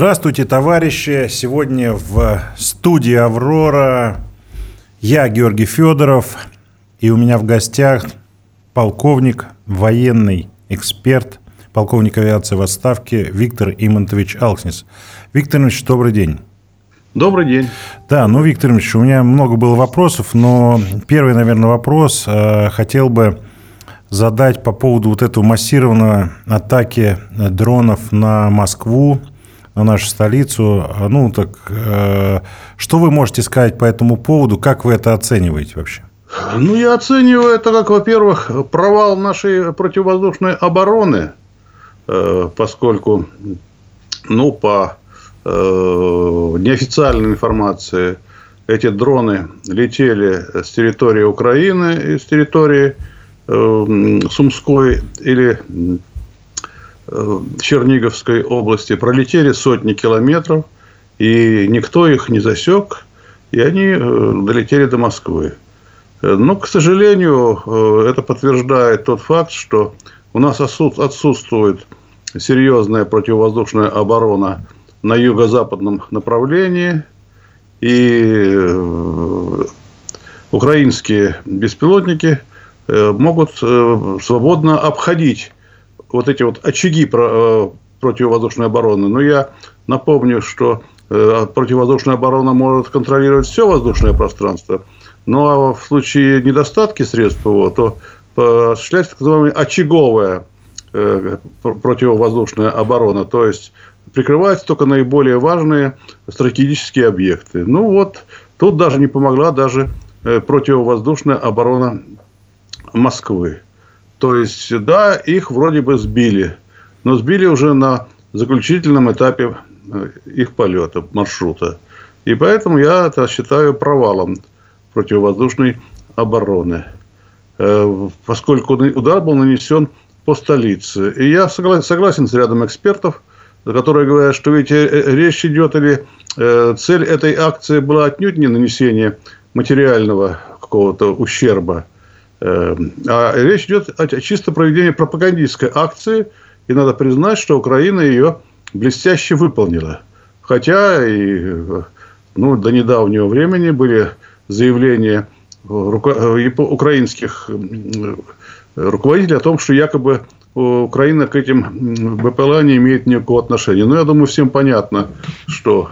Здравствуйте, товарищи! Сегодня в студии «Аврора» я, Георгий Федоров, и у меня в гостях полковник, военный эксперт, полковник авиации в отставке Виктор Имантович Алкснис. Виктор Имантович, добрый день. Добрый день. Да, ну, Виктор Имантович, у меня много было вопросов, но первый, наверное, вопрос хотел бы задать по поводу вот этого массированного атаки дронов на Москву, на нашу столицу. Ну, так что вы можете сказать по этому поводу? Как вы это оцениваете вообще? Ну, я оцениваю это как, во-первых, провал нашей противовоздушной обороны, поскольку, ну, по неофициальной информации, эти дроны летели с территории Украины и с территории Сумской или Черниговской области, пролетели сотни километров, и никто их не засек, и они долетели до Москвы. Но, к сожалению, это подтверждает тот факт, что у нас отсутствует серьезная противовоздушная оборона на юго-западном направлении, и украинские беспилотники могут свободно обходить вот эти вот очаги противовоздушной обороны. Но я напомню, что противовоздушная оборона может контролировать все воздушное пространство. Ну, а в случае недостатки средств ПВО, то осуществляется так называемая очаговая противовоздушная оборона. То есть, прикрываются только наиболее важные стратегические объекты. Ну, вот, тут даже не помогла даже противовоздушная оборона Москвы. То есть, да, их вроде бы сбили, но сбили уже на заключительном этапе их полета, маршрута. И поэтому я это считаю провалом противовоздушной обороны, поскольку удар был нанесен по столице. И я согласен с рядом экспертов, которые говорят, что ведь речь идет или цель этой акции была отнюдь не нанесение материального какого-то ущерба, а речь идет о чисто проведении пропагандистской акции, и надо признать, что Украина ее блестяще выполнила. Хотя и, ну, до недавнего времени были заявления украинских руководителей о том, что якобы Украина к этим БПЛА не имеет никакого отношения. Но я думаю, всем понятно, что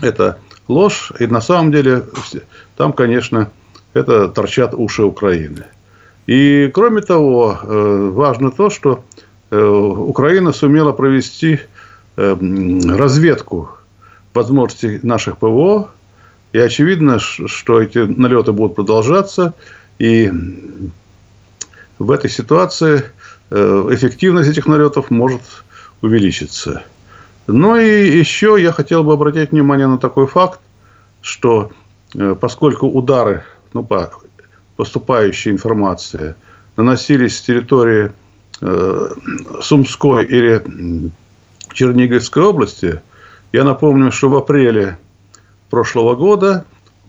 это ложь, и на самом деле там, конечно, это торчат уши Украины. И, кроме того, важно то, что Украина сумела провести разведку возможностей наших ПВО. И очевидно, что эти налеты будут продолжаться. И в этой ситуации эффективность этих налетов может увеличиться. Ну и еще я хотел бы обратить внимание на такой факт, что поскольку удары, ну, по поступающей информации, наносились с территории Сумской или Черниговской области, я напомню, что в апреле прошлого года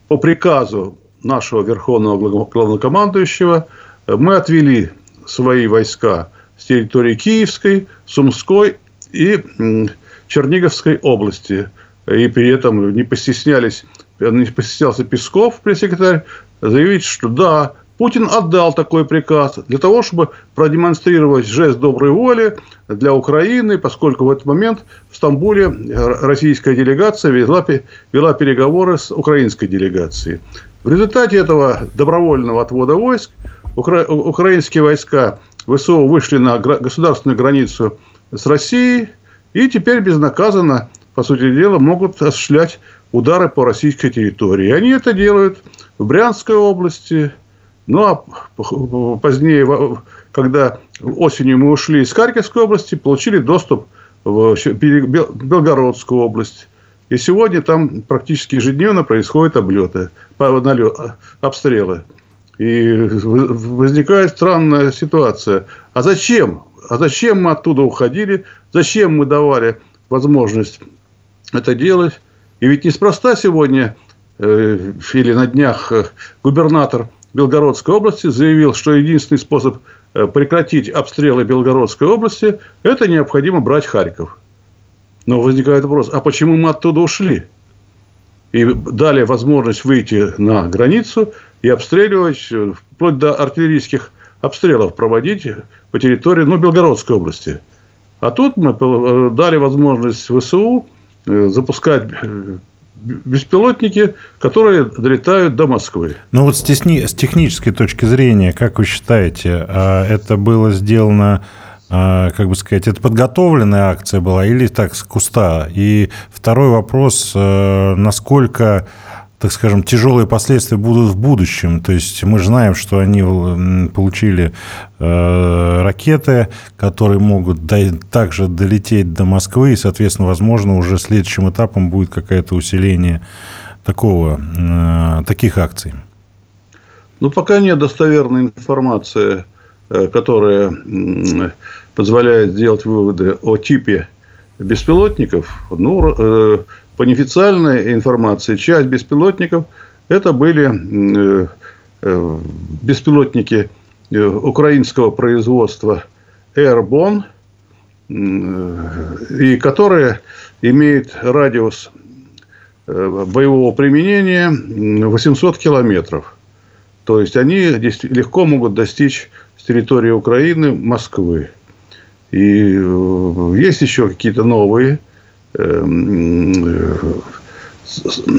по приказу нашего верховного главнокомандующего мы отвели свои войска с территории Киевской, Сумской и Черниговской области. И при этом не постеснялся Песков, пресс-секретарь, заявить, что да, Путин отдал такой приказ для того, чтобы продемонстрировать жест доброй воли для Украины, поскольку в этот момент в Стамбуле российская делегация вела переговоры с украинской делегацией. В результате этого добровольного отвода войск украинские войска ВСУ вышли на государственную границу с Россией и теперь безнаказанно, по сути дела, могут осуществлять удары по российской территории. Они это делают в Брянской области. Ну, а позднее, когда осенью мы ушли из Харьковской области, получили доступ в Белгородскую область. И сегодня там практически ежедневно происходят обстрелы. И возникает странная ситуация. А зачем? А зачем мы оттуда уходили? Зачем мы давали возможность это делать? И ведь неспроста сегодня или на днях губернатор Белгородской области заявил, что единственный способ прекратить обстрелы Белгородской области — это необходимо брать Харьков. Но возникает вопрос, а почему мы оттуда ушли? И дали возможность выйти на границу и обстреливать, вплоть до артиллерийских обстрелов проводить по территории, ну, Белгородской области. А тут мы дали возможность ВСУ запускать беспилотники, которые долетают до Москвы. Ну вот с технической точки зрения, как вы считаете, это было сделано, как бы сказать, это подготовленная акция была или так с куста? И второй вопрос, насколько, так скажем, тяжелые последствия будут в будущем? То есть мы же знаем, что они получили ракеты, которые могут также долететь до Москвы, и, соответственно, возможно, уже следующим этапом будет какое-то усиление таких акций. Ну, пока нет достоверной информации, которая позволяет сделать выводы о типе беспилотников. Ну, по неофициальной информации, часть беспилотников это были беспилотники украинского производства Airborne, и которые имеют радиус боевого применения 800 километров. То есть они легко могут достичь с территории Украины Москвы. И есть еще какие-то новые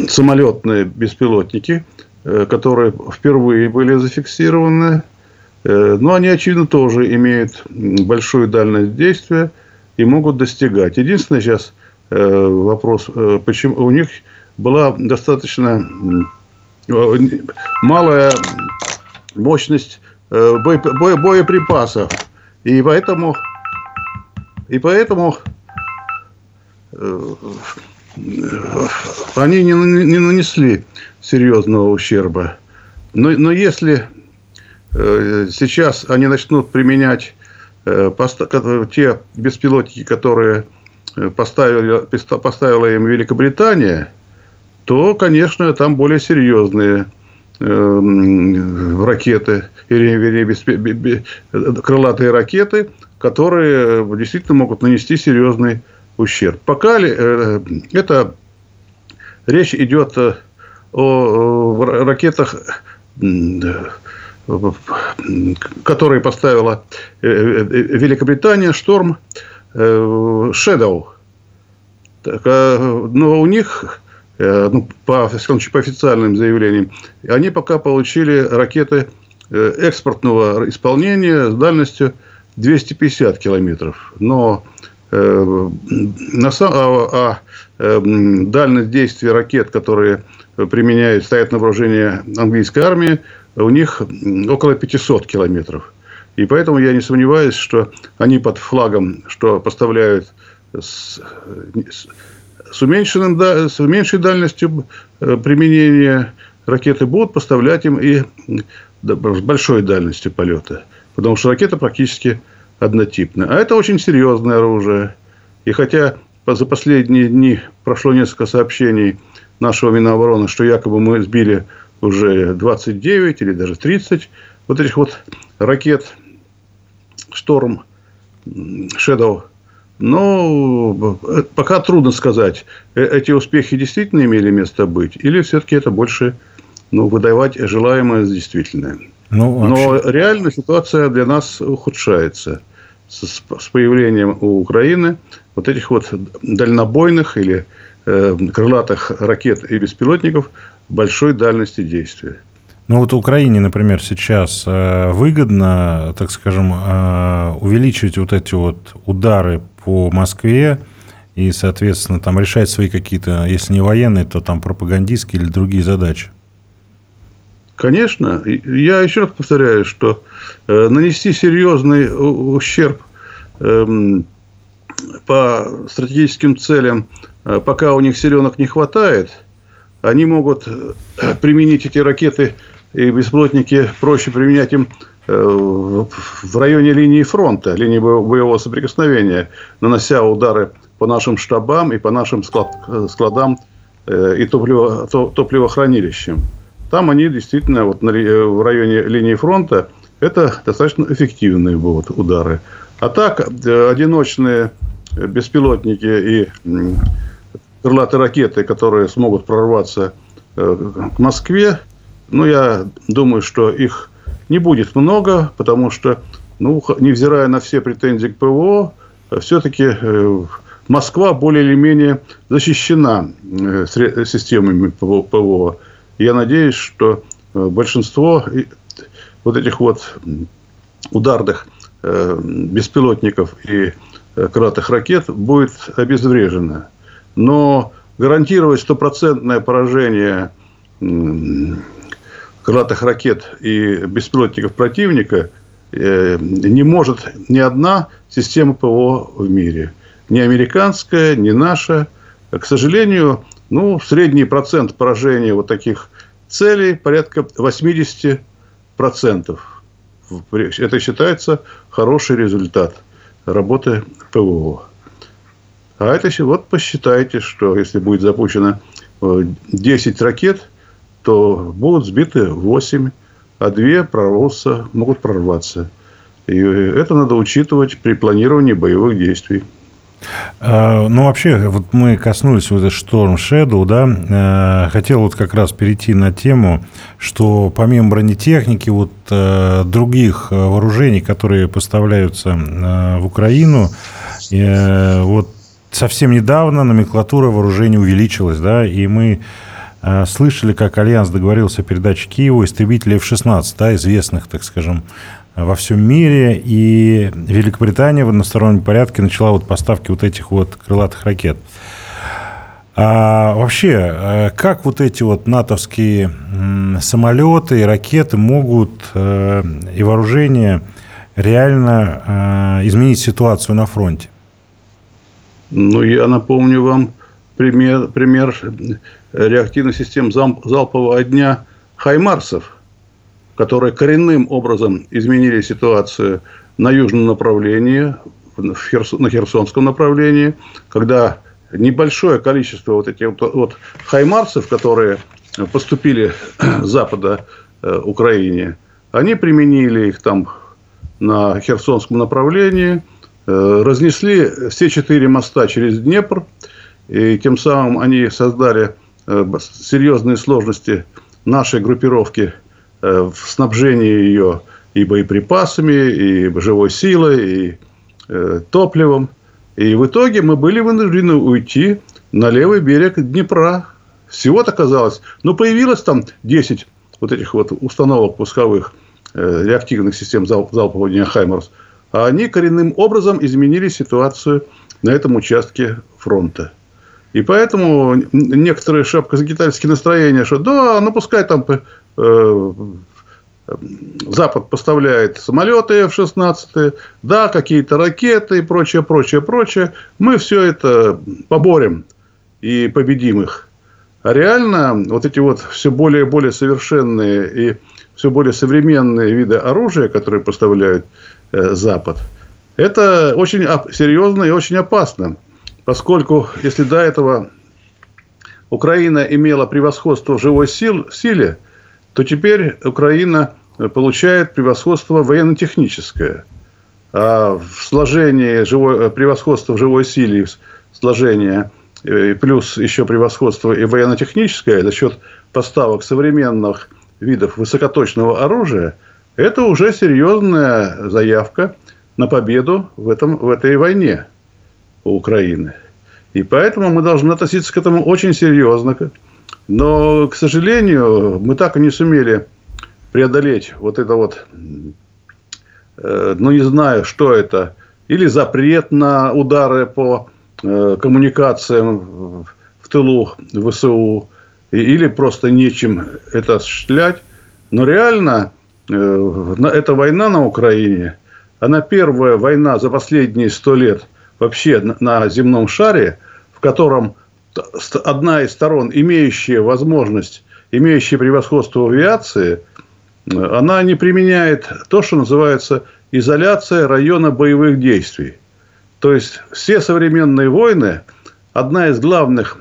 самолетные беспилотники, которые впервые были зафиксированы. Но они, очевидно, тоже имеют большую дальность действия и могут достигать. Единственный сейчас вопрос, почему у них была достаточно малая мощность боеприпасов. И поэтому они не нанесли серьезного ущерба. Но если сейчас они начнут применять те беспилотники, которые поставила им Великобритания, то, конечно, там более серьезные ракеты, или крылатые ракеты, которые действительно могут нанести серьезный ущерб. Пока речь идет о ракетах, которые поставила Великобритания, Storm Shadow. Но у них, по официальным заявлениям, они пока получили ракеты экспортного исполнения с дальностью 250 километров. Но дальность действия ракет, которые стоят на вооружении английской армии, у них около 500 километров. И поэтому я не сомневаюсь, что они под флагом, что поставляют с меньшей дальностью применения ракеты, будут поставлять им и с большой дальностью полета. Потому что ракета практически однотипная. А это очень серьезное оружие. И хотя за последние дни прошло несколько сообщений нашего Минобороны, что якобы мы сбили уже 29 или даже 30 вот этих вот ракет Storm Shadow. Но пока трудно сказать, эти успехи действительно имели место быть, или все-таки это больше выдавать желаемое за действительное. Но реально ситуация для нас ухудшается с появлением у Украины вот этих вот дальнобойных или крылатых ракет и беспилотников большой дальности действия. Ну вот Украине, например, сейчас выгодно, так скажем, увеличивать вот эти вот удары по Москве и, соответственно, там решать свои какие-то, если не военные, то там пропагандистские или другие задачи. Конечно. Я еще раз повторяю, что нанести серьезный ущерб по стратегическим целям, пока у них силенок не хватает, они могут применить эти ракеты и беспилотники, проще применять им в районе линии фронта, линии боевого соприкосновения, нанося удары по нашим штабам и по нашим складам и топливохранилищам. Там они действительно в районе линии фронта это достаточно эффективные будут удары. А так одиночные беспилотники и крылатые ракеты, которые смогут прорваться к Москве. Но я думаю, что их не будет много, потому что, невзирая на все претензии к ПВО, все-таки Москва более или менее защищена системами ПВО. Я надеюсь, что большинство вот этих вот ударных беспилотников и крылатых ракет будет обезврежено. Но гарантировать стопроцентное поражение крылатых ракет и беспилотников противника не может ни одна система ПВО в мире. Ни американская, ни наша. К сожалению, средний процент поражения вот таких целей порядка 80%. Это считается хороший результат работы ПВО. А это вот посчитайте, что если будет запущено 10 ракет, то будут сбиты 8, а 2 могут прорваться. И это надо учитывать при планировании боевых действий. Вообще, вот мы коснулись вот этого Storm Shadow, да, хотел вот как раз перейти на тему, что помимо бронетехники, вот других вооружений, которые поставляются в Украину, вот совсем недавно номенклатура вооружений увеличилась, да, и мы слышали, как Альянс договорился о передаче Киеву истребителей F-16, да, известных, так скажем, во всем мире, и Великобритания в одностороннем порядке начала вот поставки вот этих вот крылатых ракет. А вообще, как вот эти вот натовские самолеты и ракеты могут и вооружение реально изменить ситуацию на фронте? Я напомню вам пример реактивных систем залпового огня «Хаймарсов», которые коренным образом изменили ситуацию на южном направлении, на Херсонском направлении, когда небольшое количество вот этих вот «Хаймарсов», которые поступили с запада Украине, они применили их там на Херсонском направлении, разнесли все 4 моста через Днепр, и тем самым они создали серьезные сложности нашей группировки в снабжении ее и боеприпасами, и живой силой, и топливом. И в итоге мы были вынуждены уйти на левый берег Днепра. Всего-то казалось, появилось там 10 вот этих вот установок пусковых реактивных систем залпового огня «Хаймарс». А они коренным образом изменили ситуацию на этом участке фронта. И поэтому некоторые шапкозагитальские настроения, что да, пускай там Запад поставляет самолеты F-16, да, какие-то ракеты и прочее. Мы все это поборем и победим их. А реально вот эти вот все более и более совершенные и все более современные виды оружия, которые поставляют Запад, это очень серьезно и очень опасно. Поскольку, если до этого Украина имела превосходство в живой силе, то теперь Украина получает превосходство военно-техническое. А в сложении превосходства в живой силе, сложение плюс еще превосходство и военно-техническое за счет поставок современных видов высокоточного оружия, это уже серьезная заявка на победу в этой войне у Украины. И поэтому мы должны относиться к этому очень серьезно. Но, к сожалению, мы так и не сумели преодолеть вот это вот, не знаю, что это, или запрет на удары по коммуникациям в тылу ВСУ, или просто нечем это осуществлять. Но реально эта война на Украине, она первая война за последние 100 лет вообще на земном шаре, в котором одна из сторон, имеющая возможность, имеющая превосходство в авиации, она не применяет то, что называется изоляция района боевых действий. То есть все современные войны, одна из главных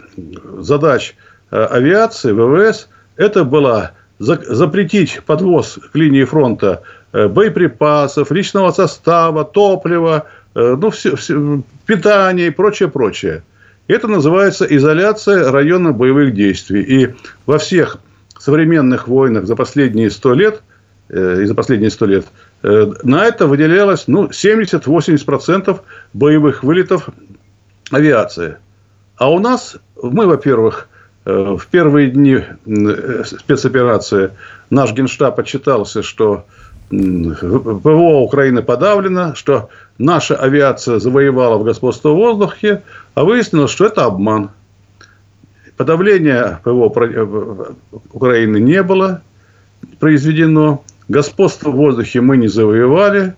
задач авиации, ВВС, это была запретить подвоз к линии фронта боеприпасов, личного состава, топлива, ну, питание и прочее, прочее. Это называется изоляция района боевых действий. И во всех современных войнах за последние 100 лет, на это выделялось 70-80% боевых вылетов авиации. А у нас, мы, во-первых, в первые дни спецоперации наш Генштаб отчитался, что ПВО Украины подавлено, что наша авиация завоевала в господство в воздухе, а выяснилось, что это обман. Подавления ПВО Украины не было произведено, господство в воздухе мы не завоевали.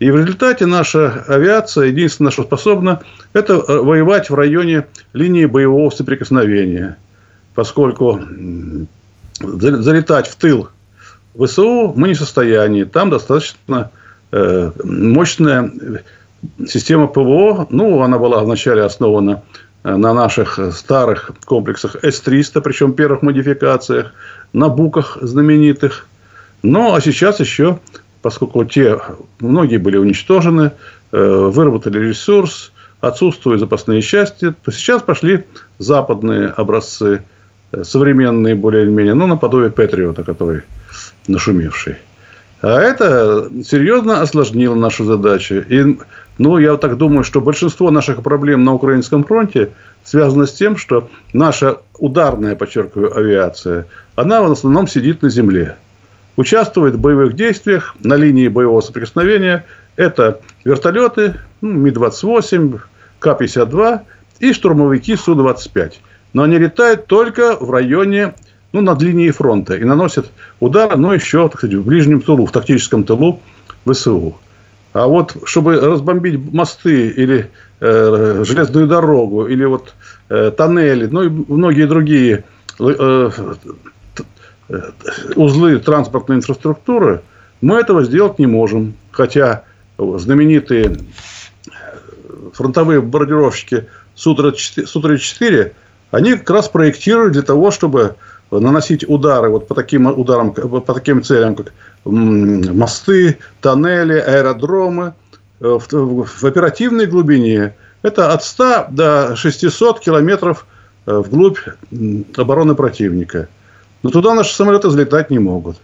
И в результате наша авиация, единственное, что способна, это воевать в районе линии боевого соприкосновения. Поскольку залетать в тыл ВСУ мы не в состоянии. Там достаточно мощная система ПВО. Ну, она была вначале основана на наших старых комплексах С-300, причем первых модификациях, на Буках знаменитых. Ну, а сейчас еще, поскольку многие были уничтожены, выработали ресурс, отсутствуют запасные части, то сейчас пошли западные образцы, современные более-менее, ну, наподобие Патриота, который нашумевший. А это серьезно осложнило нашу задачу. И, ну, я так думаю, что большинство наших проблем на украинском фронте связано с тем, что наша ударная, подчеркиваю, авиация, она в основном сидит на земле. Участвует в боевых действиях на линии боевого соприкосновения. Это вертолеты, Ми-28, К-52 и штурмовики Су-25. Но они летают только в районе, над линией фронта. И наносят удары, еще, так сказать, в ближнем тылу, в тактическом тылу ВСУ. А вот, чтобы разбомбить мосты или железную дорогу, или тоннели, и многие другие узлы транспортной инфраструктуры, мы этого сделать не можем. Хотя знаменитые фронтовые бомбардировщики Су-34, они как раз проектируют для того, чтобы наносить удары по таким целям, как мосты, тоннели, аэродромы. В оперативной глубине это от 100 до 600 километров вглубь обороны противника. Но туда наши самолеты взлетать не могут.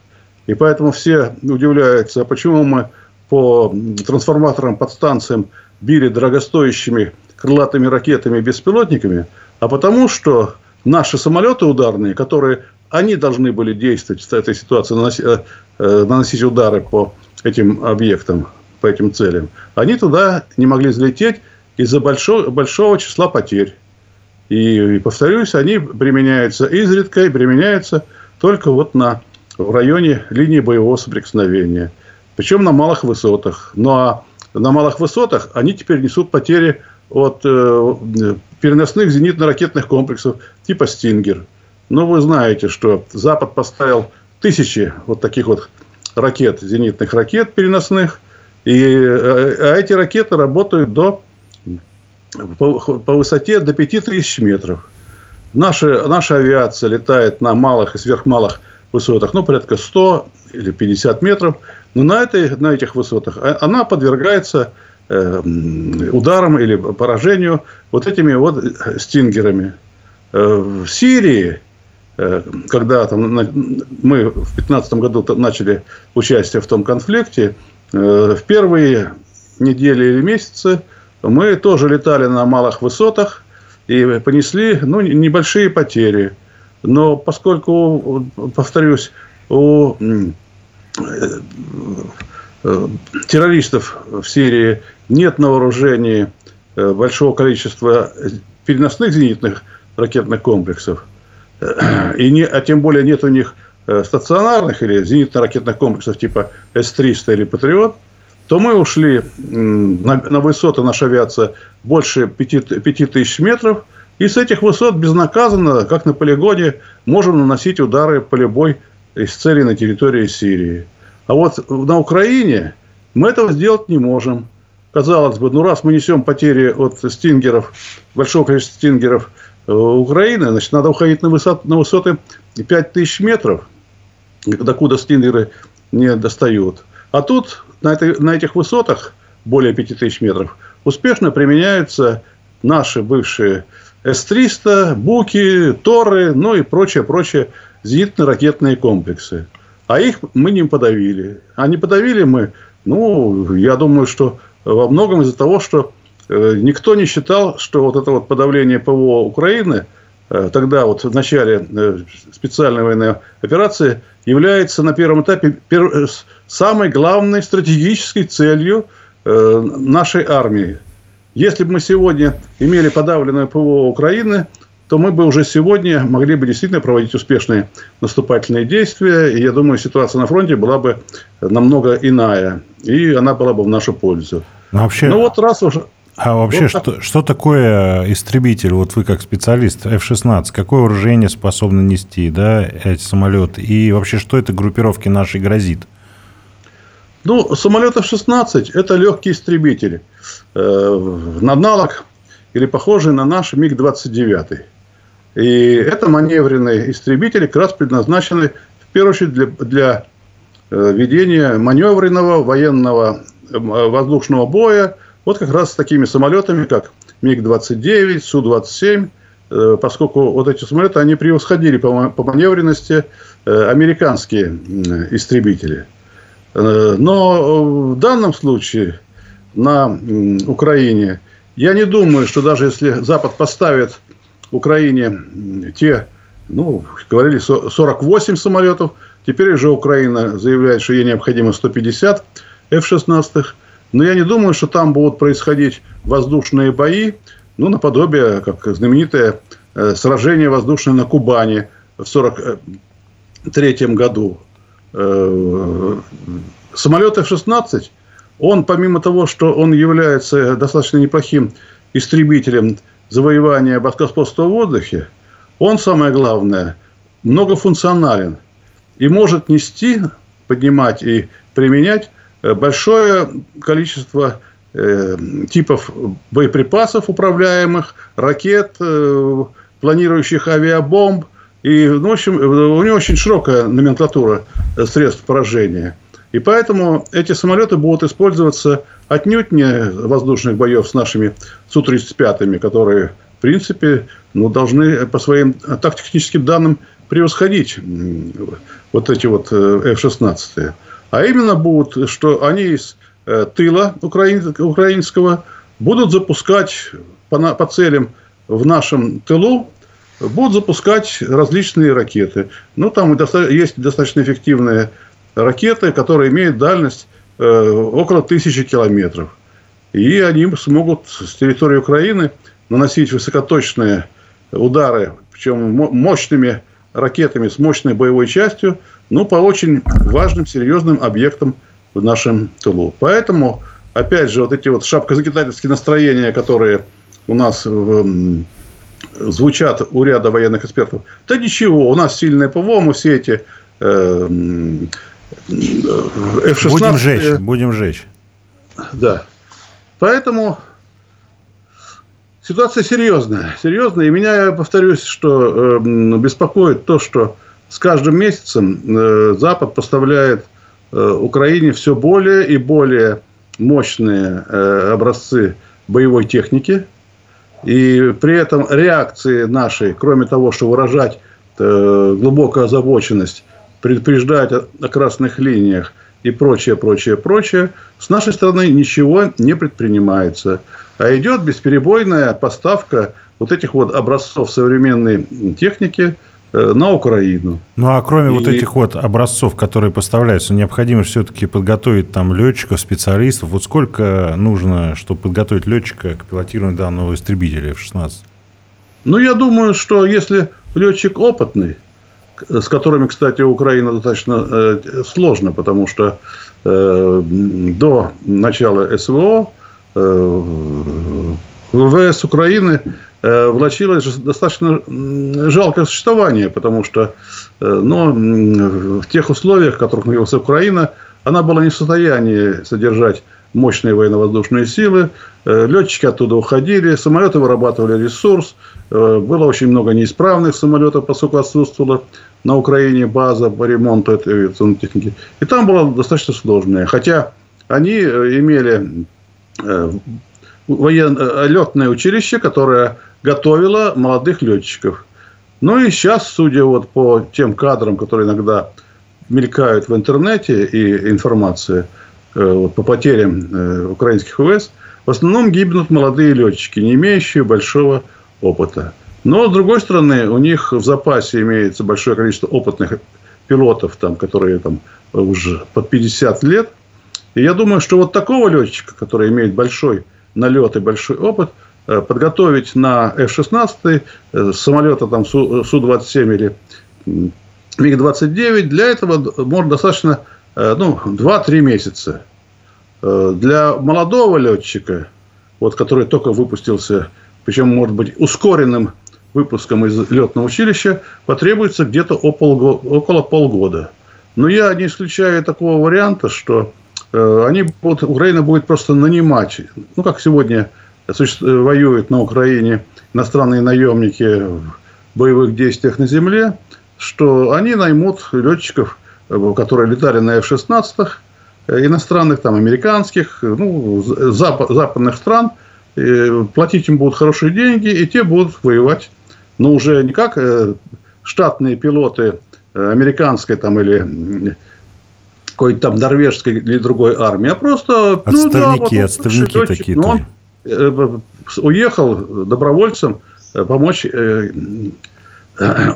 И поэтому все удивляются, почему мы по трансформаторам, подстанциям били дорогостоящими крылатыми ракетами и беспилотниками. А потому что наши самолеты ударные, которые они должны были действовать в этой ситуации, наносить удары по этим объектам, по этим целям, они туда не могли взлететь из-за большого числа потерь. И, повторюсь, они применяются изредка и применяются только в районе линии боевого соприкосновения. Причем на малых высотах. Ну, а на малых высотах они теперь несут потери от переносных зенитно-ракетных комплексов типа «Стингер». Но вы знаете, что Запад поставил тысячи таких ракет, зенитных ракет переносных. А эти ракеты работают по высоте до 5000 метров. Наша авиация летает на малых и сверхмалых высотах, порядка 100 или 50 метров. Но на этих высотах она подвергается ударам или поражению этими «Стингерами». В Сирии, когда мы в 2015 году начали участие в том конфликте, в первые недели или месяцы мы тоже летали на малых высотах и понесли небольшие потери. Но поскольку, повторюсь, у террористов в Сирии нет на вооружении большого количества переносных зенитных ракетных комплексов, а тем более нет у них стационарных или зенитно-ракетных комплексов типа С-300 или «Патриот», то мы ушли на высоты, наша авиация, больше 5000 метров. И с этих высот безнаказанно, как на полигоне, можем наносить удары по любой из целей на территории Сирии. А на Украине мы этого сделать не можем. Казалось бы, раз мы несем потери от «Стингеров», большого количества «Стингеров» Украины, значит, надо уходить на высоты 5000 метров, докуда «Стингеры» не достают. А тут на этих высотах, более 5000 метров, успешно применяются наши бывшие С-300, Буки, Торы, ну и прочее-прочее зенитно-ракетные комплексы. А их мы не подавили. А не подавили мы, ну, я думаю, что во многом из-за того, что никто не считал, что вот это вот подавление ПВО Украины, тогда вот в начале специальной военной операции, является на первом этапе самой главной стратегической целью нашей армии. Если бы мы сегодня имели подавленное ПВО Украины, то мы бы уже сегодня могли бы действительно проводить успешные наступательные действия. И я думаю, ситуация на фронте была бы намного иная. И она была бы в нашу пользу. Вообще... Ну вот раз уже... А вообще, вот что такое истребитель? Вот вы как специалист, F-16, какое вооружение способны нести, да, эти самолеты? И вообще, что это группировке нашей грозит? Ну, самолет F-16 – это легкий истребитель. Аналог или похожий на наш МиГ-29. И это маневренный истребитель, как раз предназначенный в первую очередь для ведения маневренного военного воздушного боя. Вот как раз с такими самолетами, как МиГ-29, Су-27, поскольку вот эти самолеты, они превосходили по маневренности американские истребители. Но в данном случае на Украине, я не думаю, что даже если Запад поставит Украине те, ну, говорили, 48 самолетов, теперь уже Украина заявляет, что ей необходимо 150 F-16. Но я не думаю, что там будут происходить воздушные бои, ну, наподобие, как знаменитое сражение воздушное на Кубани в 1943 году. Самолет F-16, он, помимо того, что он является достаточно неплохим истребителем завоевания господства в воздухе, он, самое главное, многофункционален и может нести, поднимать и применять большое количество типов боеприпасов управляемых, ракет, планирующих авиабомб. И, в общем, у него очень широкая номенклатура средств поражения. И поэтому эти самолеты будут использоваться отнюдь не воздушных боев с нашими Су-35, которые, в принципе, ну, должны по своим тактико-техническим данным превосходить вот эти вот F-16. А именно будут, что они из тыла украинского будут запускать по целям в нашем тылу, будут запускать различные ракеты. Ну, там есть достаточно эффективные ракеты, которые имеют дальность около 1000 километров. И они смогут с территории Украины наносить высокоточные удары, причем мощными ракетами с мощной боевой частью, но по очень важным, серьезным объектам в нашем тылу. Поэтому, опять же, вот эти вот шапкозакидательские настроения, которые у нас звучат у ряда военных экспертов, да ничего, у нас сильное ПВО, мы все эти F-16... Будем жечь. Да. Поэтому ситуация серьезная. Серьезная. И меня, я повторюсь, что беспокоит то, что с каждым месяцем Запад поставляет Украине все более и более мощные образцы боевой техники. И при этом реакции нашей, кроме того, что выражать глубокую озабоченность, предупреждать о красных линиях и прочее, с нашей стороны ничего не предпринимается. А идет бесперебойная поставка вот этих вот образцов современной техники на Украину. Ну, а кроме вот этих вот образцов, которые поставляются, необходимо все-таки подготовить там летчиков, специалистов. Вот сколько нужно, чтобы подготовить летчика к пилотированию данного истребителя F-16? Ну, я думаю, что если летчик опытный, с которыми, кстати, Украина достаточно сложно, потому что до начала СВО ВВС Украины влачилось достаточно жалкое существование, потому что в тех условиях, в которых находилась Украина, она была не в состоянии содержать мощные военно-воздушные силы, летчики оттуда уходили, самолеты вырабатывали ресурс, было очень много неисправных самолетов, поскольку отсутствовала на Украине база по ремонту этой авиационной техники. И там было достаточно сложное. Хотя они имели летное училище, которое готовило молодых летчиков. Ну и сейчас, судя вот по тем кадрам, которые иногда мелькают в интернете, и информация вот по потерям украинских ВВС, в основном гибнут молодые летчики, не имеющие большого опыта. Но, с другой стороны, у них в запасе имеется большое количество опытных пилотов, там, которые там, уже под 50 лет. И я думаю, что вот такого летчика, который имеет большой налет и большой опыт, подготовить на F-16 самолета там, Су-27 или МиГ-29, для этого можно достаточно 2-3 месяца. Для молодого летчика, вот, который только выпустился, причем, может быть, ускоренным выпуском из летного училища, потребуется где-то около полгода. Но я не исключаю такого варианта, что Украина будет просто нанимать. Ну, как сегодня воюют на Украине иностранные наемники в боевых действиях на земле, что они наймут летчиков, которые летали на F-16, иностранных, там, американских, западных стран. Платить им будут хорошие деньги, и те будут воевать. Но уже не как штатные пилоты американской там, или какой-то там норвежской или другой армии, а просто... Отставники летчик, такие. Но он уехал добровольцем помочь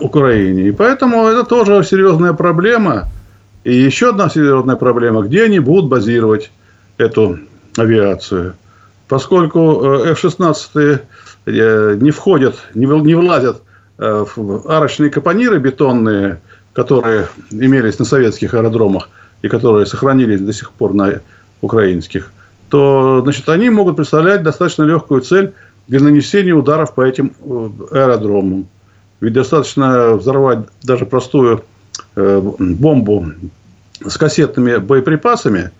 Украине. И поэтому это тоже серьезная проблема. И еще одна серьезная проблема. Где они будут базировать эту авиацию? Поскольку F-16 не входят, не влазят в арочные капониры бетонные, которые имелись на советских аэродромах и которые сохранились до сих пор на украинских, то значит, они могут представлять достаточно легкую цель для нанесения ударов по этим аэродромам. Ведь достаточно взорвать даже простую бомбу с кассетными боеприпасами,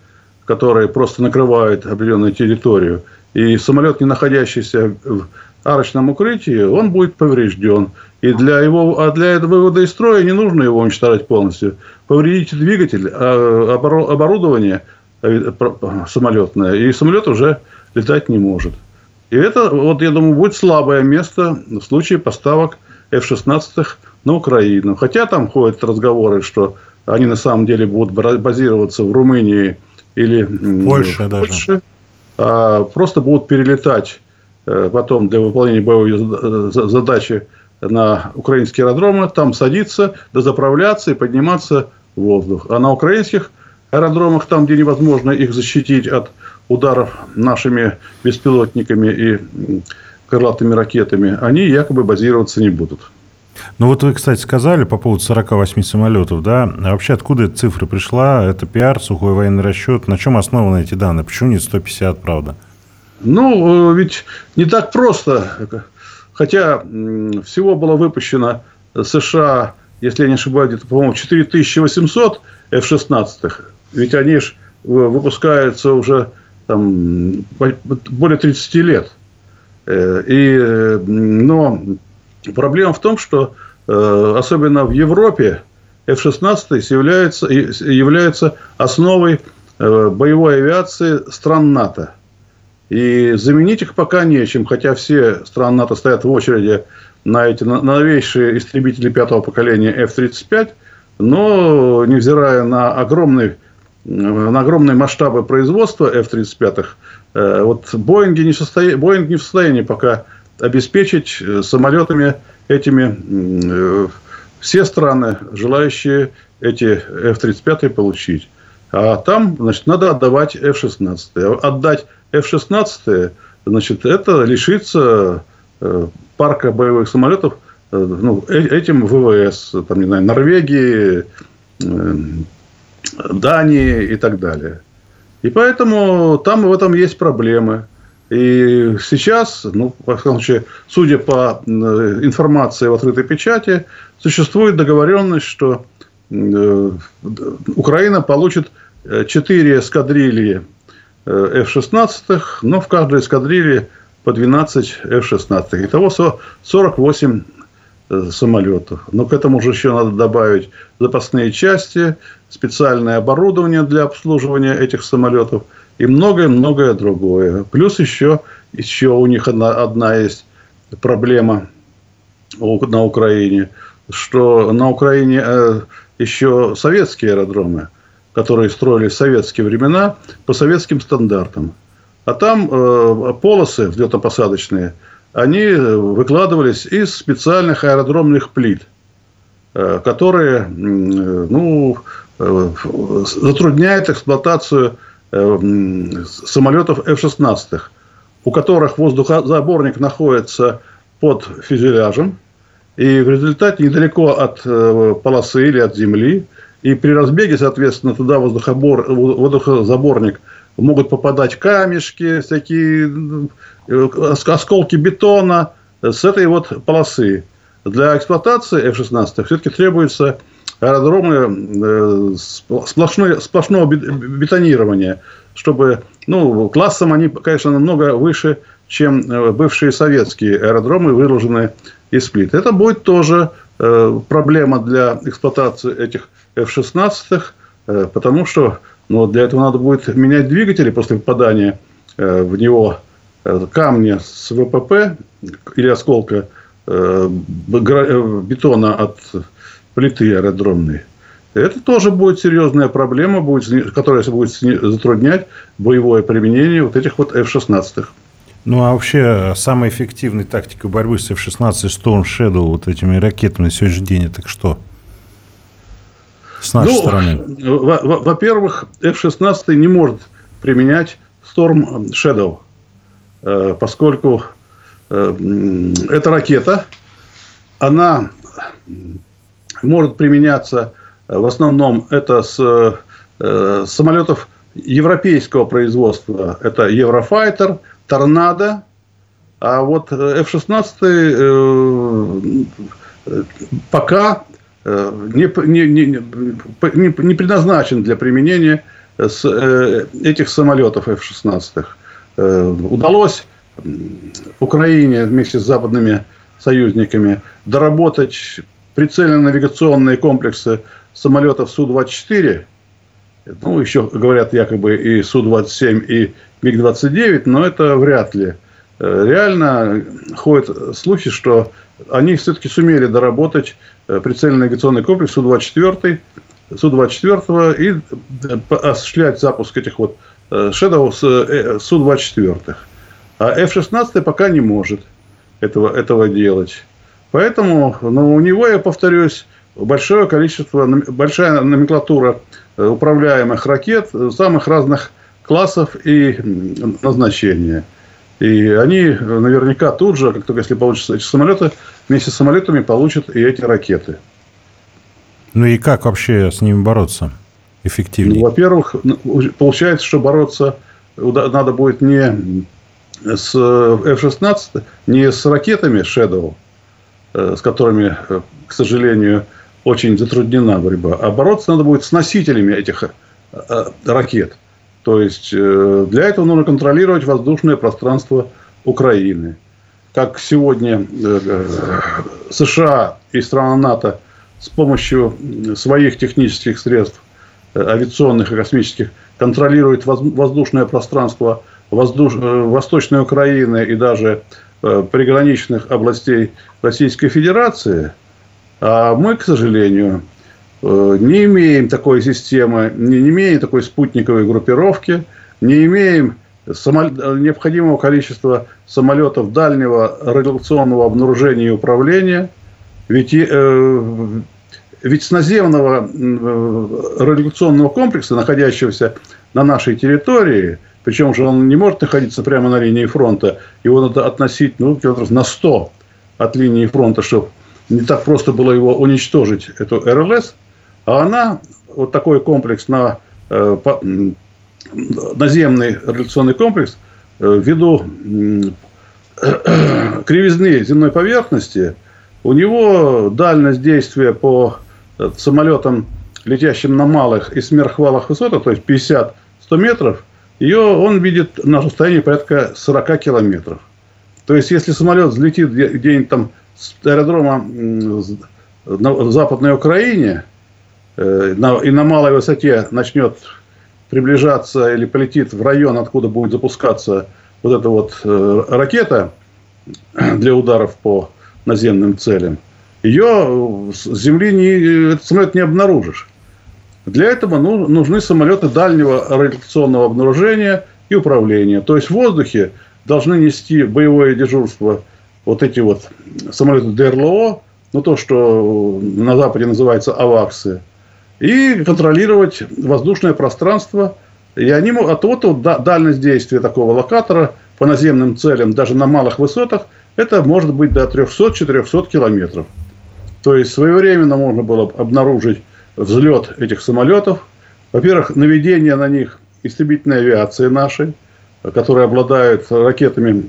которые просто накрывают определенную территорию, и самолет, не находящийся в арочном укрытии, он будет поврежден. И для вывода из строя не нужно его уничтожать полностью. Повредите двигатель, оборудование самолетное, и самолет уже летать не может. И это, вот, я думаю, будет слабое место в случае поставок F-16 на Украину. Хотя там ходят разговоры, что они на самом деле будут базироваться в Румынии, или Польша, просто будут перелетать потом для выполнения боевой задачи на украинские аэродромы, там садиться, дозаправляться и подниматься в воздух. А на украинских аэродромах, там, где невозможно их защитить от ударов нашими беспилотниками и крылатыми ракетами, они якобы базироваться не будут. Ну, вот вы, кстати, сказали по поводу 48 самолетов, да? А вообще, откуда эта цифра пришла? Это пиар, сухой военный расчет. На чем основаны эти данные? Почему не 150, правда? Ну, ведь не так просто. Хотя, всего было выпущено США, если я не ошибаюсь, где-то, по-моему, 4800 F-16. Ведь они же выпускаются уже там, более 30 лет. Но... Проблема в том, что особенно в Европе F-16 является основой боевой авиации стран НАТО. И заменить их пока нечем, хотя все страны НАТО стоят в очереди на эти новейшие истребители 5-го поколения F-35. Но, невзирая на огромные масштабы производства F-35, Боинг не в состоянии пока... обеспечить самолетами этими все страны, желающие эти F-35 получить. А там, значит, надо отдавать F-16. Отдать F-16, значит, это лишиться парка боевых самолетов этим ВВС, там, не знаю, Норвегии, Дании и так далее. И поэтому там в этом есть проблемы. И сейчас, во всяком случае, судя по информации в открытой печати, существует договоренность, что Украина получит 4 эскадрильи F-16, но в каждой эскадрилье по 12 F-16. Итого 48 самолетов. Но к этому же еще надо добавить запасные части, специальное оборудование для обслуживания этих самолетов. и многое-многое другое. Плюс еще у них одна есть проблема на Украине, что на Украине еще советские аэродромы, которые строили в советские времена по советским стандартам. А там полосы взлетно-посадочные, они выкладывались из специальных аэродромных плит, которые затрудняют эксплуатацию самолетов F-16, у которых воздухозаборник находится под фюзеляжем, и в результате недалеко от полосы или от земли, и при разбеге, соответственно, туда воздухозаборник могут попадать камешки, всякие осколки бетона с этой полосы. Для эксплуатации F-16 все-таки требуется аэродромы сплошного бетонирования, чтобы классом они, конечно, намного выше, чем бывшие советские аэродромы, выложенные из плит. Это будет тоже проблема для эксплуатации этих F-16, потому что для этого надо будет менять двигатели после попадания в него камня с ВПП или осколка бетона от плиты аэродромной. Это тоже будет серьезная проблема, которая будет затруднять боевое применение этих F-16. А вообще, самая эффективная тактика борьбы с F-16 Storm Shadow, этими ракетами на сегодняшний день, это что? С нашей стороны. Во-первых, F-16 не может применять Storm Shadow, поскольку эта ракета, она может применяться в основном это с самолетов европейского производства. Это Еврофайтер, Торнадо. А вот F-16 пока не предназначен для применения этих самолетов F-16. Удалось Украине вместе с западными союзниками доработать прицельно-навигационные комплексы самолетов Су-24. Еще говорят якобы и Су-27, и МиГ-29, но это вряд ли. Реально ходят слухи, что они все-таки сумели доработать прицельно-навигационный комплекс Су-24 и осуществлять запуск этих Шэдоу с Су-24. А F-16 пока не может этого делать. Поэтому у него, я повторюсь, большая номенклатура управляемых ракет самых разных классов и назначения. И они наверняка тут же, как только если получатся эти самолеты, вместе с самолетами получат и эти ракеты. И как вообще с ними бороться эффективнее? Во-первых, получается, что бороться надо будет не с F-16, не с ракетами Shadow, с которыми, к сожалению, очень затруднена борьба, а бороться надо будет с носителями этих ракет. То есть, для этого нужно контролировать воздушное пространство Украины. Как сегодня США и страны НАТО с помощью своих технических средств, авиационных и космических, контролируют воздушное пространство Восточной Украины и даже приграничных областей Российской Федерации, а мы, к сожалению, не имеем такой системы, не имеем такой спутниковой группировки, не имеем необходимого количества самолетов дальнего радиолокационного обнаружения и управления. Ведь с наземного радиолокационного комплекса, находящегося на нашей территории, причем же он не может находиться прямо на линии фронта, его надо относить километров на 100 от линии фронта, чтобы не так просто было его уничтожить, эту РЛС. А она, такой комплекс, наземный радиолокационный комплекс, ввиду кривизны земной поверхности, у него дальность действия по самолетам, летящим на малых и сверхмалых высотах, то есть 50-100 метров, он видит на расстоянии порядка 40 километров. То есть, если самолет взлетит где-нибудь там с аэродрома в Западной Украине и на малой высоте начнет приближаться или полетит в район, откуда будет запускаться вот эта вот ракета для ударов по наземным целям, ее с земли самолет не обнаружишь. Для этого нужны самолеты дальнего радиолокационного обнаружения и управления. То есть в воздухе должны нести боевое дежурство вот эти вот самолеты ДРЛО, ну то, что на Западе называется аваксы, и контролировать воздушное пространство. И они от дальность действия такого локатора по наземным целям, даже на малых высотах, это может быть до 300-400 километров. То есть своевременно можно было обнаружить взлет этих самолетов. Во-первых, наведение на них истребительной авиации нашей, которая обладает ракетами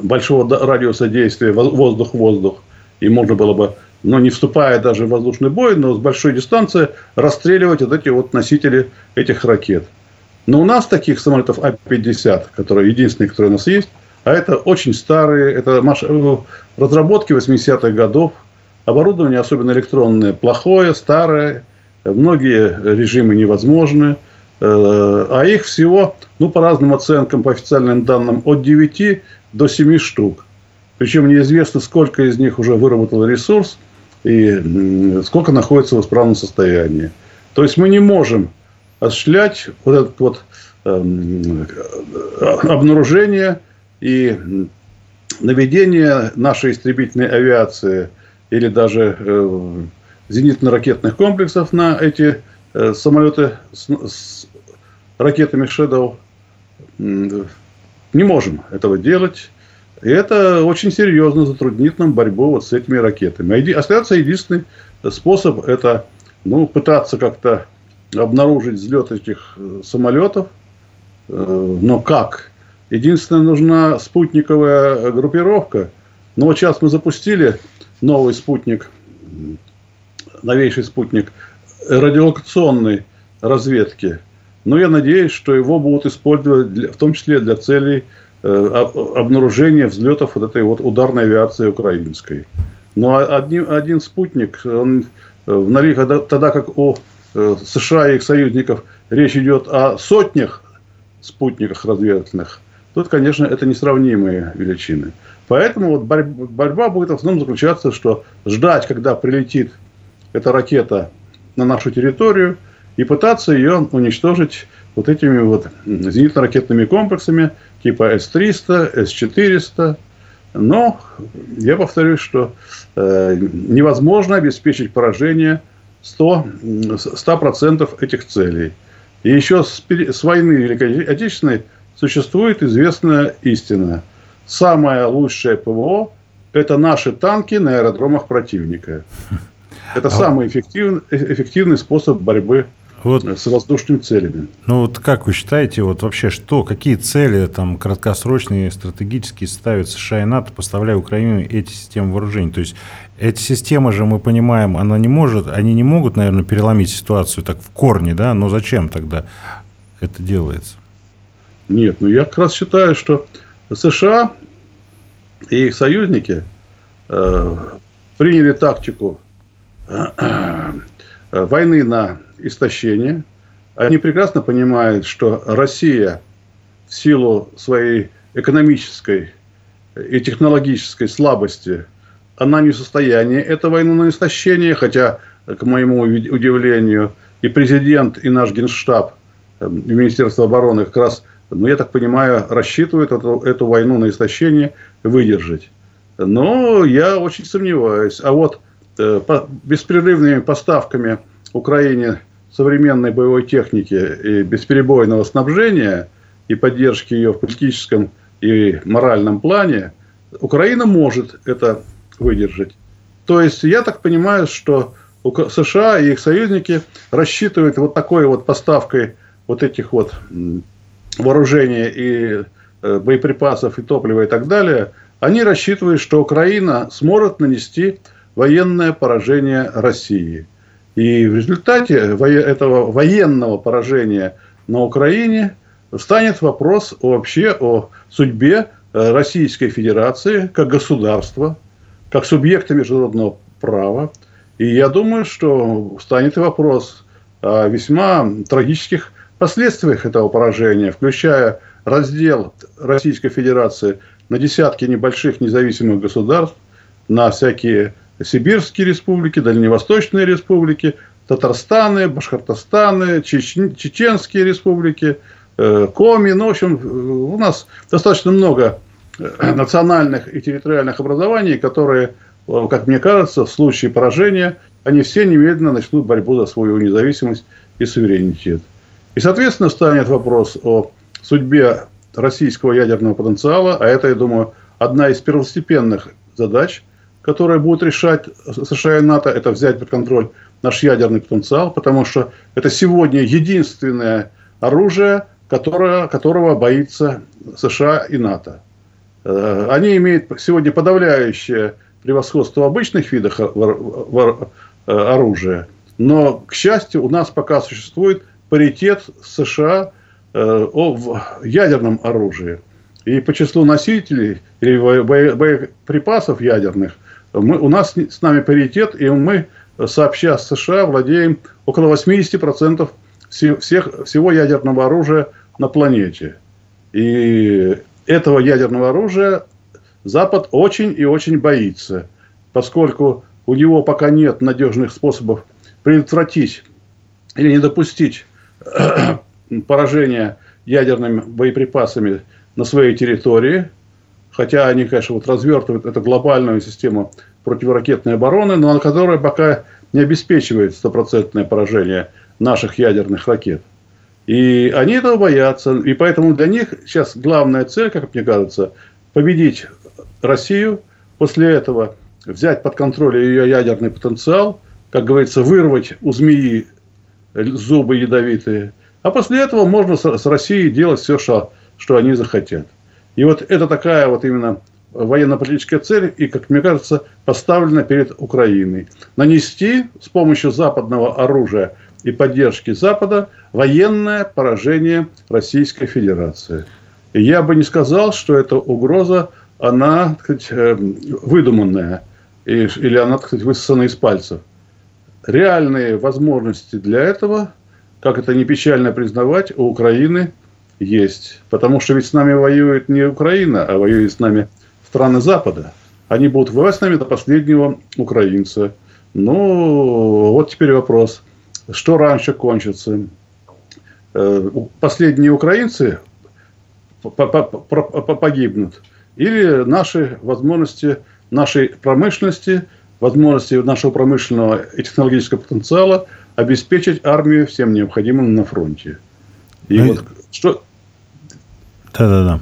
большого радиуса действия воздух-воздух. И можно было бы, но не вступая даже в воздушный бой, но с большой дистанции расстреливать вот эти вот носители этих ракет. Но у нас таких самолетов А-50, которые единственные, которые у нас есть, а это очень старые, это разработки 80-х годов, оборудование, особенно электронное, плохое, старое, многие режимы невозможны, а их всего, ну, по разным оценкам, по официальным данным, от 9 до 7 штук. Причем неизвестно, сколько из них уже выработал ресурс и сколько находится в исправном состоянии. То есть мы не можем осуществлять вот это вот обнаружение и наведение нашей истребительной авиации или даже зенитно-ракетных комплексов на эти самолеты с ракетами «Шэдоу». Не можем этого делать. И это очень серьезно затруднит нам борьбу вот с этими ракетами. Остается единственный способ – это пытаться как-то обнаружить взлет этих самолетов. Но как? Единственное, нужна спутниковая группировка. Но вот сейчас мы запустили новый спутник, новейший спутник радиолокационной разведки. Но я надеюсь, что его будут использовать в том числе для целей обнаружение взлетов вот этой вот ударной авиации украинской. Но один спутник, он, тогда как у США и их союзников речь идет о сотнях спутников разведывательных, тут, конечно, это несравнимые величины. Поэтому вот борьба будет в основном заключаться, что ждать, когда прилетит эта ракета на нашу территорию, и пытаться ее уничтожить вот этими вот зенитно-ракетными комплексами типа С-300, С-400. Но я повторюсь, что невозможно обеспечить поражение 100% этих целей. И еще с войны Великой Отечественной существует известная истина. Самое лучшее ПВО – это наши танки на аэродромах противника. Это самый эффективный способ борьбы с воздушными целями. Ну вот как вы считаете, вот вообще что, какие цели там краткосрочные, стратегические ставят США и НАТО, поставляя Украине эти системы вооружений? То есть эти системы же, мы понимаем, они не могут, наверное, переломить ситуацию так в корне, да? Но зачем тогда это делается? Нет, я как раз считаю, что США и их союзники приняли тактику войны на истощение. Они прекрасно понимают, что Россия в силу своей экономической и технологической слабости, она не в состоянии эту войну на истощение, хотя, к моему удивлению, и президент, и наш Генштаб, и Министерство обороны как раз, я так понимаю, рассчитывают эту войну на истощение выдержать. Но я очень сомневаюсь. А вот беспрерывными поставками Украине современной боевой техники и бесперебойного снабжения и поддержки ее в политическом и моральном плане, Украина может это выдержать. То есть, я так понимаю, что США и их союзники рассчитывают вот такой вот поставкой вот этих вот вооружений и боеприпасов, и топлива, и так далее. Они рассчитывают, что Украина сможет нанести военное поражение России. И в результате этого военного поражения на Украине встанет вопрос вообще о судьбе Российской Федерации как государства, как субъекта международного права. И я думаю, что встанет и вопрос о весьма трагических последствиях этого поражения, включая раздел Российской Федерации на десятки небольших независимых государств, на всякие сибирские республики, дальневосточные республики, Татарстаны, Башкортостаны, чеченские республики, Коми. Ну, в общем, у нас достаточно много национальных и территориальных образований, которые, как мне кажется, в случае поражения, они все немедленно начнут борьбу за свою независимость и суверенитет. И, соответственно, встанет вопрос о судьбе российского ядерного потенциала, а это, я думаю, одна из первостепенных задач, которая будет решать США и НАТО, это взять под контроль наш ядерный потенциал, потому что это сегодня единственное оружие, которого боится США и НАТО. Они имеют сегодня подавляющее превосходство в обычных видах оружия, но, к счастью, у нас пока существует паритет с США в ядерном оружии. И по числу носителей или боеприпасов ядерных у нас с нами паритет, и мы, сообща с США, владеем около 80% всего ядерного оружия на планете. И этого ядерного оружия Запад очень и очень боится, поскольку у него пока нет надежных способов предотвратить или не допустить поражения ядерными боеприпасами на своей территории, хотя они, конечно, развертывают эту глобальную систему противоракетной обороны, но которая пока не обеспечивает стопроцентное поражение наших ядерных ракет. И они этого боятся, и поэтому для них сейчас главная цель, как мне кажется, победить Россию, после этого взять под контроль ее ядерный потенциал, как говорится, вырвать у змеи зубы ядовитые, а после этого можно с Россией делать все, что они захотят. И вот это такая вот именно военно-политическая цель, и, как мне кажется, поставлена перед Украиной. Нанести с помощью западного оружия и поддержки Запада военное поражение Российской Федерации. И я бы не сказал, что эта угроза, она, так сказать, выдуманная, или она, так сказать, высосана из пальцев. Реальные возможности для этого, как это не печально признавать, у Украины есть. Потому что ведь с нами воюет не Украина, а воюет с нами страны Запада. Они будут воевать с нами до последнего украинца. Ну, вот теперь вопрос. Что раньше кончится? Последние украинцы погибнут? Или наши возможности, нашей промышленности, возможности нашего промышленного и технологического потенциала обеспечить армию всем необходимым на фронте? И вот что... Да-да-да.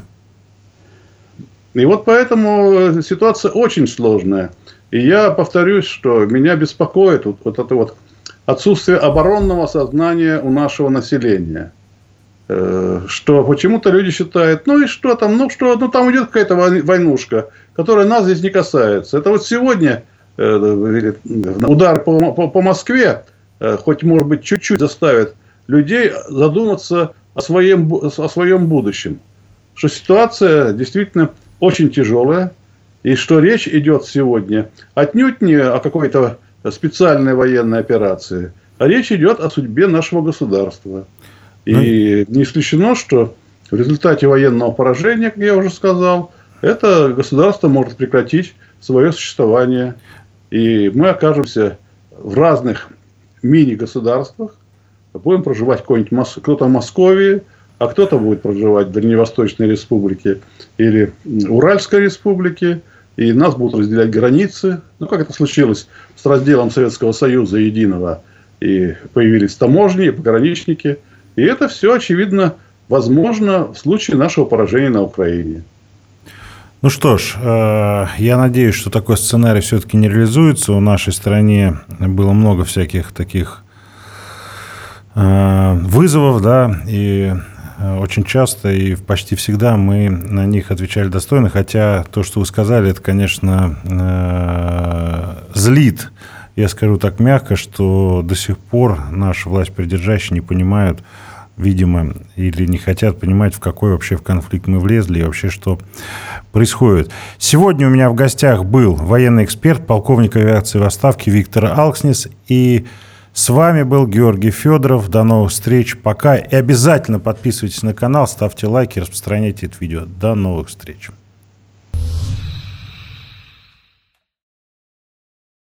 И вот поэтому ситуация очень сложная. И я повторюсь, что меня беспокоит это отсутствие оборонного сознания у нашего населения. Что почему-то люди считают, ну и что там, там идет какая-то войнушка, которая нас здесь не касается. Это вот сегодня удар по Москве, хоть, может быть, чуть-чуть заставит людей задуматься о своем будущем. Что ситуация действительно очень тяжелая, и что речь идет сегодня отнюдь не о какой-то специальной военной операции, а речь идет о судьбе нашего государства. И не исключено, что в результате военного поражения, как я уже сказал, это государство может прекратить свое существование. И мы окажемся в разных мини-государствах, будем проживать кто-то в Москве, а кто-то будет проживать в Дальневосточной республике или Уральской республике. И нас будут разделять границы. Ну, как это случилось с разделом Советского Союза единого. И появились таможни, и пограничники. И это все, очевидно, возможно в случае нашего поражения на Украине. Ну что ж, я надеюсь, что такой сценарий все-таки не реализуется. У нашей стране было много всяких таких вызовов, да, и очень часто и почти всегда мы на них отвечали достойно, хотя то, что вы сказали, это, конечно, злит. Я скажу так мягко, что до сих пор наша власть придержащая не понимают, видимо, или не хотят понимать, в какой вообще в конфликт мы влезли и вообще что происходит. Сегодня у меня в гостях был военный эксперт, полковник авиации в отставке Виктор Алкснис и С вами был Георгий Федоров. До новых встреч. Пока. И обязательно подписывайтесь на канал, ставьте лайки, распространяйте это видео. До новых встреч.